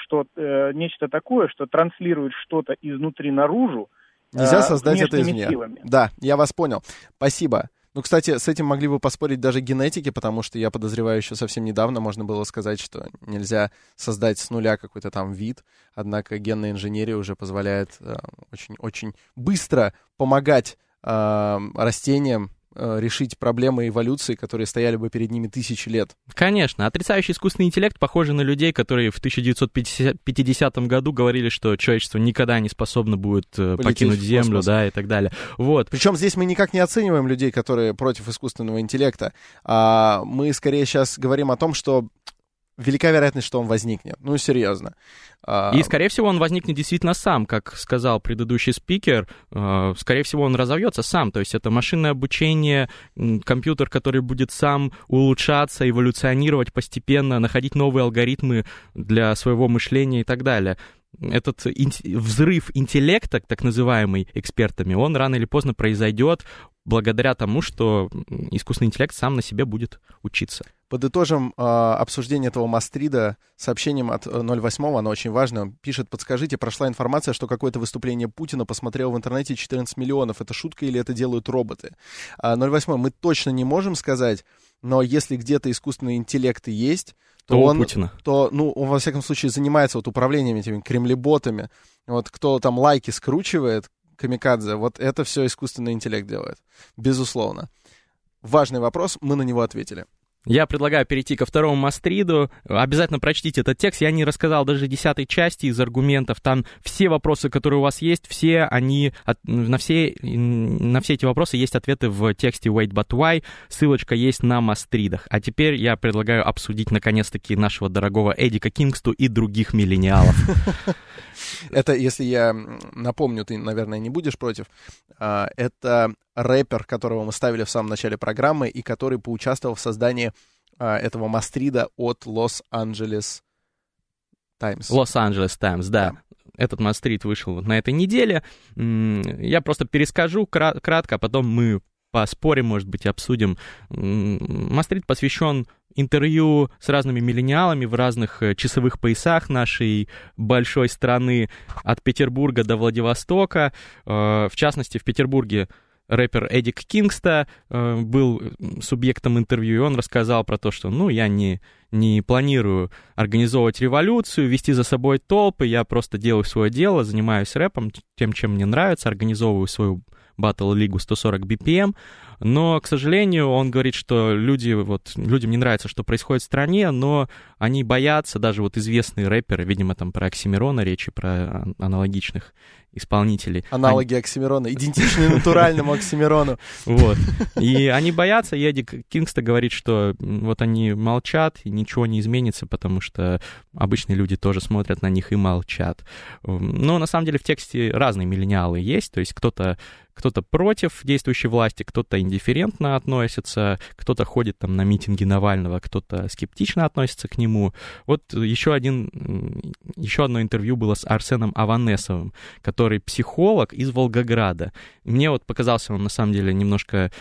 такое, что транслирует что-то изнутри наружу. Нельзя создать это извне. Силами. Да, я вас понял. Спасибо. Кстати, с этим могли бы поспорить даже генетики, потому что, я подозреваю, еще совсем недавно можно было сказать, что нельзя создать с нуля какой-то там вид, однако генная инженерия уже позволяет очень-очень быстро помогать растениям решить проблемы эволюции, которые стояли бы перед ними тысячи лет. Конечно. Отрицающий искусственный интеллект похож на людей, которые в 1950 году говорили, что человечество никогда не способно будет покинуть Землю, да, и так далее. Вот. Причем здесь мы никак не оцениваем людей, которые против искусственного интеллекта. Мы скорее сейчас говорим о том, что велика вероятность, что он возникнет. Серьезно. И, скорее всего, он возникнет действительно сам, как сказал предыдущий спикер. Скорее всего, он разовьется сам. То есть это машинное обучение, компьютер, который будет сам улучшаться, эволюционировать постепенно, находить новые алгоритмы для своего мышления и так далее. Этот взрыв интеллекта, так называемый экспертами, он рано или поздно произойдет благодаря тому, что искусственный интеллект сам на себе будет учиться. Подытожим обсуждение этого Мастрида сообщением от 08-го, оно очень важно. Он пишет: подскажите, прошла информация, что какое-то выступление Путина посмотрело в интернете 14 миллионов. Это шутка или это делают роботы? 08-й мы точно не можем сказать, но если где-то искусственный интеллект и есть, то он, во всяком случае, занимается управлением этими кремлеботами. Кто там лайки скручивает, камикадзе, это все искусственный интеллект делает. Безусловно. Важный вопрос, мы на него ответили. Я предлагаю перейти ко второму Мастриду. Обязательно прочтите этот текст. Я не рассказал даже 10-й части из аргументов. Там все вопросы, которые у вас есть, все они, на все эти вопросы есть ответы в тексте Wait But Why. Ссылочка есть на Мастридах. А теперь я предлагаю обсудить наконец-таки нашего дорогого Эдика Кингсту и других миллениалов. Это, если я напомню, ты, наверное, не будешь против. Это рэпер, которого мы ставили в самом начале программы и который поучаствовал в создании этого Мастрида от Los Angeles Times. Los Angeles Times, да. Этот Мастрид вышел вот на этой неделе. Я просто перескажу кратко, а потом мы поспорим, может быть, обсудим. Мастрид посвящен интервью с разными миллениалами в разных часовых поясах нашей большой страны от Петербурга до Владивостока. В частности, в Петербурге рэпер Эдик Кингста был субъектом интервью, и он рассказал про то, что, я не планирую организовывать революцию, вести за собой толпы, я просто делаю свое дело, занимаюсь рэпом, тем, чем мне нравится, организовываю свою батл-лигу 140 BPM, но, к сожалению, он говорит, что людям не нравится, что происходит в стране, но они боятся, даже известные рэперы, видимо, там про Оксимирона речи, про аналогичных исполнителей. Аналоги Оксимирона, идентичны натуральному Оксимирону. Вот. И они боятся, и Эдик Кингста говорит, что они молчат, и ничего не изменится, потому что обычные люди тоже смотрят на них и молчат. Но на самом деле в тексте разные миллениалы есть, то есть кто-то против действующей власти, кто-то индифферентно относится, кто-то ходит там на митинги Навального, кто-то скептично относится к нему. Вот еще одно интервью было с Арсеном Аванесовым, который психолог из Волгограда. Мне показался он на самом деле немножко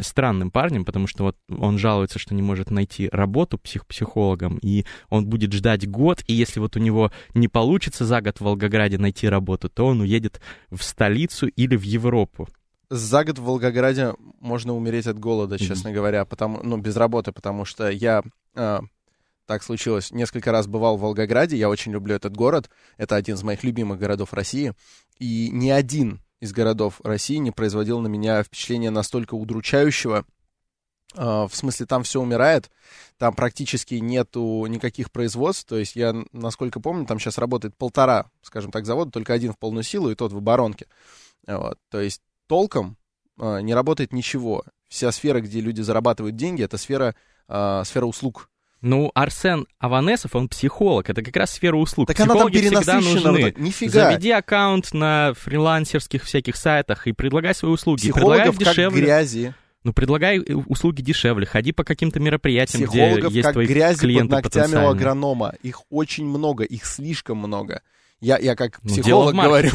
странным парнем, потому что он жалуется, что не может найти работу психологом, и он будет ждать год, и если у него не получится за год в Волгограде найти работу, то он уедет в столицу или в Европу. За год в Волгограде можно умереть от голода, честно говоря, без работы, потому что я, так случилось, несколько раз бывал в Волгограде, я очень люблю этот город, это один из моих любимых городов России, и ни один из городов России не производил на меня впечатление настолько удручающего. В смысле, там все умирает, там практически нету никаких производств, то есть я, насколько помню, там сейчас работает 1.5, скажем так, завода, только один в полную силу, и тот в оборонке. То есть толком не работает ничего. Вся сфера, где люди зарабатывают деньги, это сфера услуг. Арсен Аванесов, он психолог, это как раз сфера услуг. Так психологи она там перенасыщена. Нифига. Заведи аккаунт на фрилансерских всяких сайтах и предлагай свои услуги. Психологов как грязи. Предлагай услуги дешевле, ходи по каким-то мероприятиям, психологов, где есть твои клиенты потенциальные. Психологов как грязи под ногтями у агронома. Их очень много, их слишком много. Я как психолог говорю.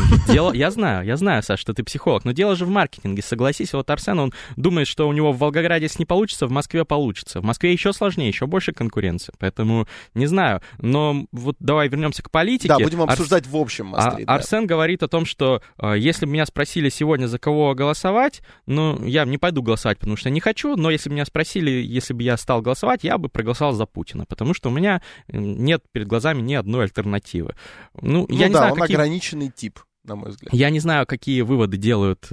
Я знаю, Саш, что ты психолог, но дело же в маркетинге, согласись. Арсен, он думает, что у него в Волгограде если не получится, в Москве получится. В Москве еще сложнее, еще больше конкуренции, поэтому не знаю. Но давай вернемся к политике. Да, будем обсуждать в общем Мастрид. Арсен говорит о том, что если бы меня спросили сегодня, за кого голосовать, я не пойду голосовать, потому что не хочу, но если бы меня спросили, если бы я стал голосовать, я бы проголосовал за Путина, потому что у меня нет перед глазами ни одной альтернативы. Ограниченный тип, на мой взгляд. Я не знаю, какие выводы делают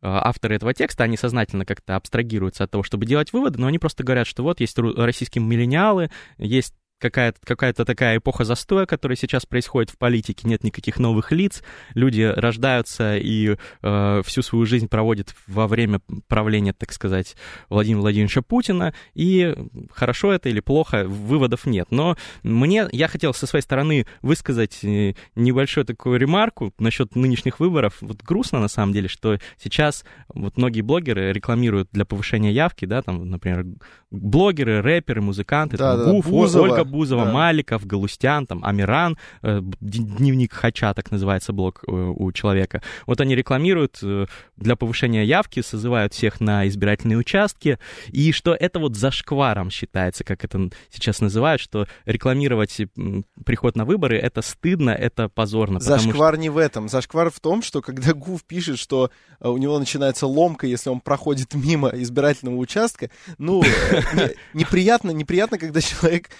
авторы этого текста, они сознательно как-то абстрагируются от того, чтобы делать выводы, но они просто говорят, что есть российские миллениалы, есть какая-то такая эпоха застоя, которая сейчас происходит в политике, нет никаких новых лиц, люди рождаются и всю свою жизнь проводят во время правления, так сказать, Владимира Владимировича Путина, и хорошо это или плохо, выводов нет. Но я хотел со своей стороны высказать небольшую такую ремарку насчет нынешних выборов. Грустно, на самом деле, что сейчас многие блогеры рекламируют для повышения явки, да, там, например, блогеры, рэперы, музыканты, Гуф, Ольга Бузова, да. Маликов, Галустян, там, Амиран, дневник Хача, так называется блог у человека. Они рекламируют для повышения явки, созывают всех на избирательные участки, и что это зашкваром считается, как это сейчас называют, что рекламировать приход на выборы, это стыдно, это позорно. Зашквар не в этом, зашквар в том, что когда Гуф пишет, что у него начинается ломка, если он проходит мимо избирательного участка, неприятно, когда человек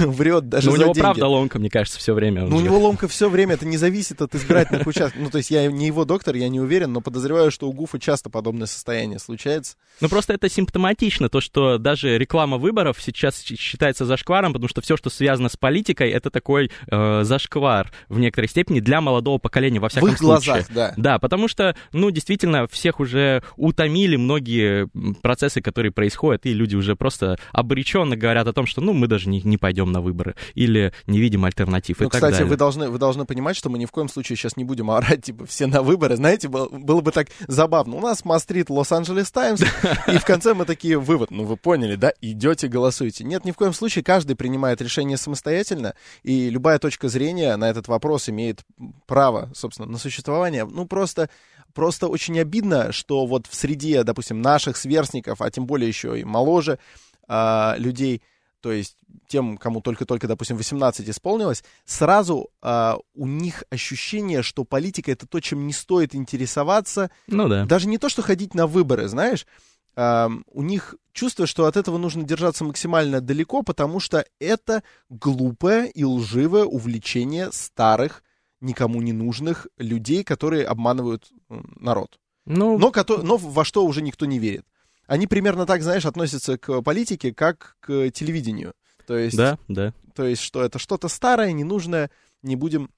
врет даже за деньги. У него правда ломка, мне кажется, все время. Ну, у него ломка все время, это не зависит от избирательных участков. Ну, то есть я не его доктор, я не уверен, но подозреваю, что у Гуфа часто подобное состояние случается. Ну, просто это симптоматично, то, что даже реклама выборов сейчас считается зашкваром, потому что все, что связано с политикой, это такой зашквар в некоторой степени для молодого поколения, во всяком случае. В их глазах, да. Да, потому что, ну, действительно, всех уже утомили многие процессы, которые происходят, и люди уже просто обреченно говорят о том, что, ну, мы даже не пойдем на выборы, или не видим альтернатив, ну, и кстати, так далее. Вы должны понимать, что мы ни в коем случае сейчас не будем орать, типа, все на выборы, знаете, было бы так забавно. У нас Мастрид Los Angeles Times, и в конце мы такие, вывод, ну, вы поняли, да, идете, голосуйте. Нет, ни в коем случае, каждый принимает решение самостоятельно, и любая точка зрения на этот вопрос имеет право, собственно, на существование. Ну, просто очень обидно, что вот в среде, допустим, наших сверстников, а тем более еще и моложе людей, то есть тем, кому только-только, допустим, 18 исполнилось, сразу у них ощущение, что политика — это то, чем не стоит интересоваться. Ну да. Даже не то, что ходить на выборы, знаешь. У них чувство, что от этого нужно держаться максимально далеко, потому что это глупое и лживое увлечение старых, никому не нужных людей, которые обманывают народ. Ну... Но во что уже никто не верит. Они примерно так, знаешь, относятся к политике, как к телевидению. То есть, да. То есть, что это что-то старое, ненужное, не будем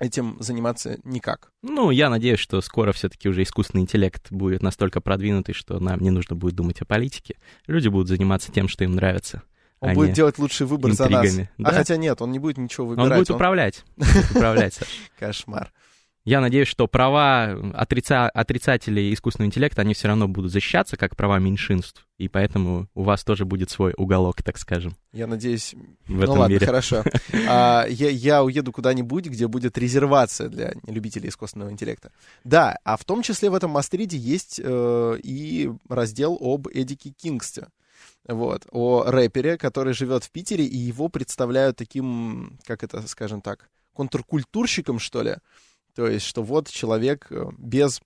этим заниматься никак. Ну, я надеюсь, что скоро все-таки уже искусственный интеллект будет настолько продвинутый, что нам не нужно будет думать о политике. Люди будут заниматься тем, что им нравится. Он будет делать лучший выбор интригами. За нас. Да? А хотя нет, он не будет ничего выбирать. Он будет управлять. Кошмар. Я надеюсь, что права отрицателей искусственного интеллекта, они все равно будут защищаться, как права меньшинств, и поэтому у вас тоже будет свой уголок, так скажем. Я надеюсь... В этом мире. Хорошо. Я уеду куда-нибудь, где будет резервация для любителей искусственного интеллекта. Да, а в том числе в этом Мастриде есть и раздел об Эдике Кингсте. Вот, о рэпере, который живет в Питере, и его представляют таким, как это, скажем так, контркультурщиком, что ли. То есть, что вот человек без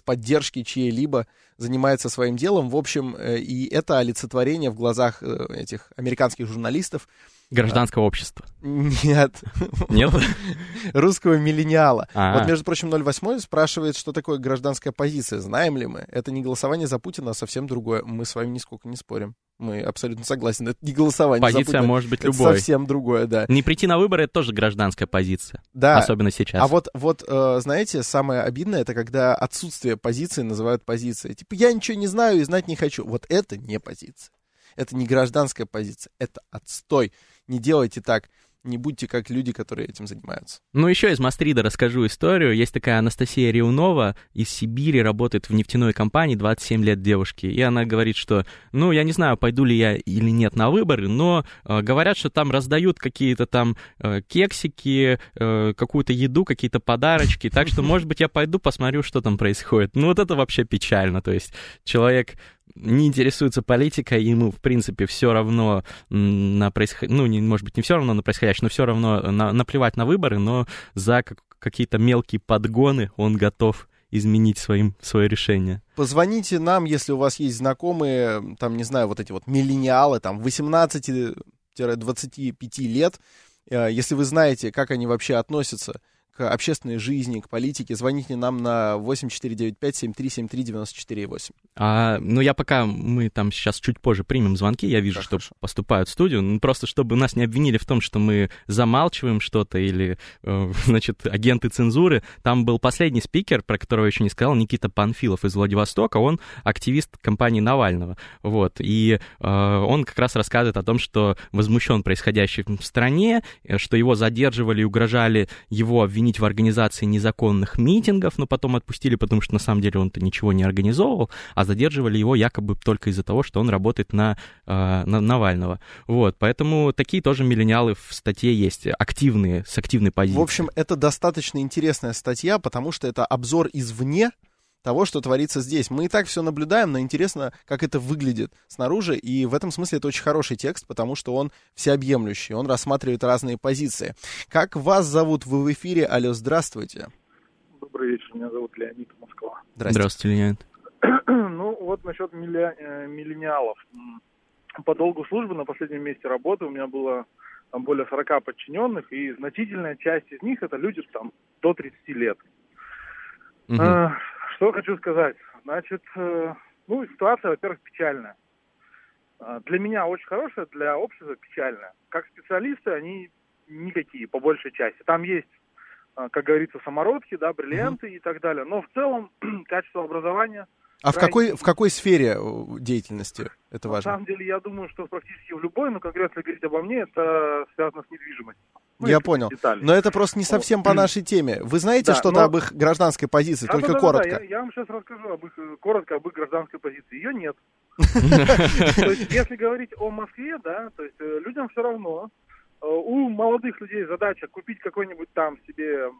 поддержки чьей-либо занимается своим делом. В общем, и это олицетворение в глазах этих американских журналистов. Гражданского общества. Нет. Нет? Русского миллениала. А-а. Вот, между прочим, 08 спрашивает, что такое гражданская позиция. Знаем ли мы? Это не голосование за Путина, а совсем другое. Мы с вами нисколько не спорим. Мы абсолютно согласны. Это не голосование за Путина. Позиция может быть любой. Это совсем другое, да. Не прийти на выборы — это тоже гражданская позиция. Да. Особенно сейчас. А вот знаете, самое обидное — это когда отсутствие позиции называют позицией. Типа, я ничего не знаю и знать не хочу. Вот это не позиция. Это не гражданская позиция, это отстой. Не делайте так, не будьте как люди, которые этим занимаются. Ну, еще из Мастрида расскажу историю. Есть такая Анастасия Реунова из Сибири, работает в нефтяной компании, 27 лет девушке. И она говорит, что, ну, я не знаю, пойду ли я или нет на выборы, но говорят, что там раздают какие-то там кексики, какую-то еду, какие-то подарочки. Так что, может быть, я пойду, посмотрю, что там происходит. Ну, вот это вообще печально. То есть человек... не интересуется политикой, ему, в принципе, все равно на происходящее, ну, может быть, не все равно на происходящее, но все равно наплевать на выборы, но за какие-то мелкие подгоны он готов изменить свое решение. Позвоните нам, если у вас есть знакомые, там, не знаю, вот эти вот миллениалы, там, 18-25 лет, если вы знаете, как они вообще относятся к общественной жизни, к политике, звоните нам на 8495-7373-94-8. Ну, я пока, мы там сейчас чуть позже примем звонки, я вижу, так, что хорошо. Поступают в студию, ну, просто чтобы нас не обвинили в том, что мы замалчиваем что-то или, значит, агенты цензуры. Там был последний спикер, про которого я еще не сказал, Никита Панфилов из Владивостока, он активист компании Навального, вот, и он как раз рассказывает о том, что возмущен происходящим в стране, что его задерживали и угрожали его обвинить в организации незаконных митингов, но потом отпустили, потому что на самом деле он-то ничего не организовывал, а задерживали его якобы только из-за того, что он работает на Навального. Вот, поэтому такие тоже миллениалы в статье есть, активные, с активной позицией. В общем, это достаточно интересная статья, потому что это обзор извне того, что творится здесь. Мы и так все наблюдаем, но интересно, как это выглядит снаружи, и в этом смысле это очень хороший текст, потому что он всеобъемлющий, он рассматривает разные позиции. Как вас зовут? Вы в эфире. Алло, здравствуйте. Добрый вечер, меня зовут Леонид, Москва. Здравствуйте, Леонид. Ну, вот насчет миллениалов. По долгу службы на последнем месте работы у меня было там более 40 подчиненных, и значительная часть из них это люди там до 30 лет. Угу. Что хочу сказать? Значит, ситуация, во-первых, печальная. Для меня очень хорошая, для общества печальная. Как специалисты они никакие, по большей части. Там есть, как говорится, самородки, да, бриллианты и так далее. Но в целом качество образования... А в какой сфере деятельности это важно? На самом деле, я думаю, что практически в любой, но конкретно говорить обо мне, это связано с недвижимостью. Я понял. Детали. Но это просто не совсем по нашей теме. Вы знаете что-то об их гражданской позиции, только коротко? Да. Я вам сейчас расскажу коротко об их гражданской позиции. Ее нет. То есть, если говорить о Москве, да, то есть людям все равно. У молодых людей задача купить какой-нибудь там себе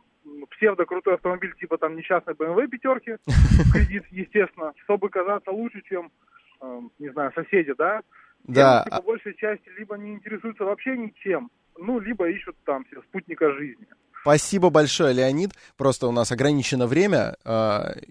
псевдокрутой автомобиль, типа там несчастной BMW пятерки, кредит, естественно, чтобы казаться лучше, чем, не знаю, соседи, да? Да. По большей части либо не интересуются вообще ничем, либо ищут там себе спутника жизни. Спасибо большое, Леонид. Просто у нас ограничено время.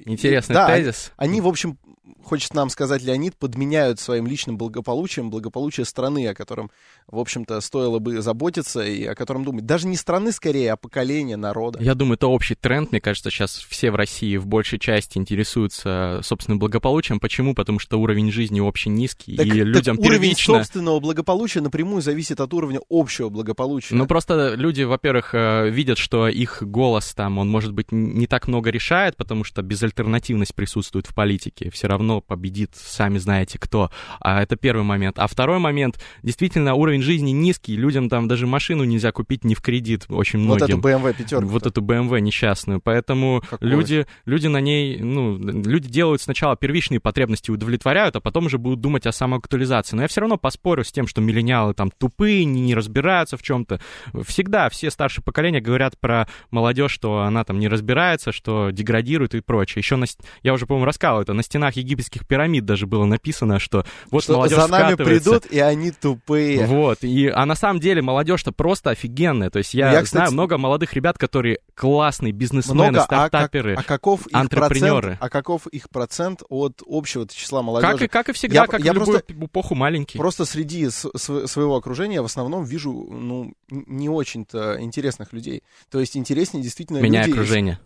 Интересный тезис. Они, в общем, хочет нам сказать Леонид, подменяют своим личным благополучием благополучие страны, о котором, в общем-то, стоило бы заботиться и о котором думать. Даже не страны, скорее, а поколения, народа. Я думаю, это общий тренд. Мне кажется, сейчас все в России в большей части интересуются собственным благополучием. Почему? Потому что уровень жизни общий низкий, и людям первично... Уровень собственного благополучия напрямую зависит от уровня общего благополучия. Просто люди, во-первых, видят, что их голос там, он, может быть, не так много решает, потому что безальтернативность присутствует в политике. Все равно победит, сами знаете, кто. А это первый момент. А второй момент, действительно, уровень жизни низкий. Людям там даже машину нельзя купить не в кредит очень многим. Вот эту BMW пятерку. Вот эту BMW несчастную. Поэтому люди на ней, люди делают сначала первичные потребности, удовлетворяют, а потом уже будут думать о самоактуализации. Но я все равно поспорю с тем, что миллениалы там тупые, не разбираются в чем-то. Всегда все старшие поколения говорят про молодежь, что она там не разбирается, что деградирует и прочее. Еще я уже, по-моему, рассказывал это, на стенах египетских пирамид даже было написано, что вот что молодежь за нами придут, и они тупые. Вот, а на самом деле молодежь-то просто офигенная. То есть я знаю много молодых ребят, которые классные бизнесмены, стартаперы, entrepreneurы. А каков их процент от общего числа молодежи? Как и всегда, я в любую эпоху маленький. Просто среди своего окружения я в основном вижу, не очень-то интересных людей. То есть интереснее действительно людей. Меняя окружение.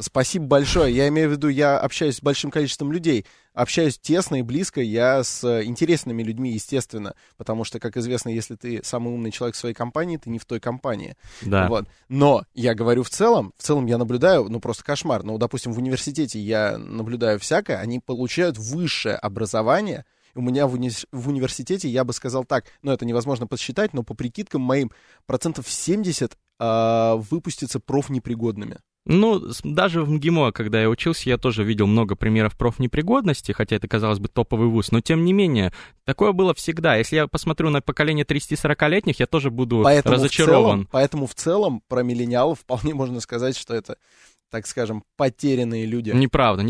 Спасибо большое. Я имею в виду, я общаюсь с большим количеством людей. Общаюсь тесно и близко я с интересными людьми, естественно. Потому что, как известно, если ты самый умный человек в своей компании, ты не в той компании. Да. Вот. Но я говорю в целом я наблюдаю, просто кошмар. Допустим, в университете я наблюдаю всякое. Они получают высшее образование. У меня в университете, я бы сказал так, это невозможно подсчитать, но по прикидкам моим, 70% выпустятся профнепригодными. Даже в МГИМО, когда я учился, я тоже видел много примеров профнепригодности, хотя это, казалось бы, топовый вуз, но тем не менее, такое было всегда. Если я посмотрю на поколение 30-40-летних, я тоже буду разочарован. Поэтому в целом про миллениалов вполне можно сказать, что это... так скажем, потерянные люди. Неправда.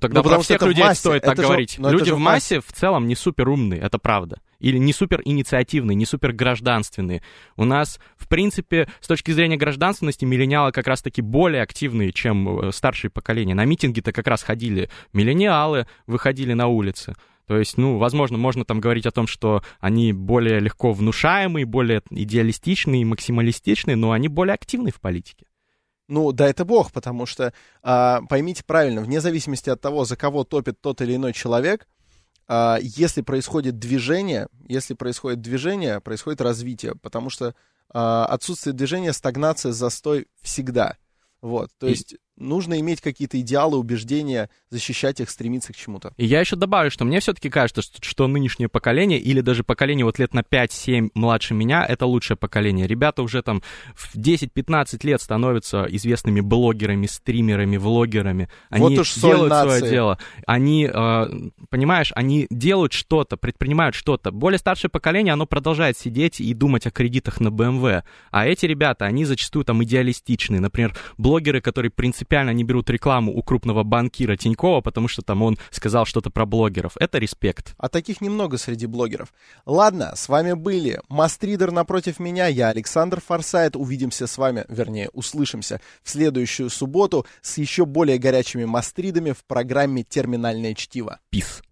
Тогда про всех людей стоит так говорить. Люди в массе в целом не супер умные, это правда. Или не супер инициативные, не супер гражданственные. У нас, в принципе, с точки зрения гражданственности, миллениалы как раз-таки более активные, чем старшие поколения. На митинги-то как раз ходили миллениалы, выходили на улицы. То есть, возможно, можно там говорить о том, что они более легко внушаемые, более идеалистичные, максималистичные, но они более активны в политике. Да это бог, потому что, поймите правильно, вне зависимости от того, за кого топит тот или иной человек, если происходит движение, происходит развитие, потому что отсутствие движения, стагнация, застой всегда. Вот, то есть нужно иметь какие-то идеалы, убеждения, защищать их, стремиться к чему-то. И я еще добавлю, что мне все-таки кажется, что нынешнее поколение, или даже поколение лет на 5-7 младше меня, это лучшее поколение. Ребята уже там в 10-15 лет становятся известными блогерами, стримерами, влогерами. Они делают свое дело. Они, понимаешь, они делают что-то, предпринимают что-то. Более старшее поколение, оно продолжает сидеть и думать о кредитах на BMW. А эти ребята, они зачастую там идеалистичные. Например, блогеры, которые принципиально не берут рекламу у крупного банкира Тинькова, потому что там он сказал что-то про блогеров. Это респект. А таких немного среди блогеров. Ладно, с вами были Мастридер напротив меня, я Александр Форсайт. Увидимся с вами, вернее, услышимся в следующую субботу с еще более горячими мастридами в программе «Терминальное чтиво». Peace.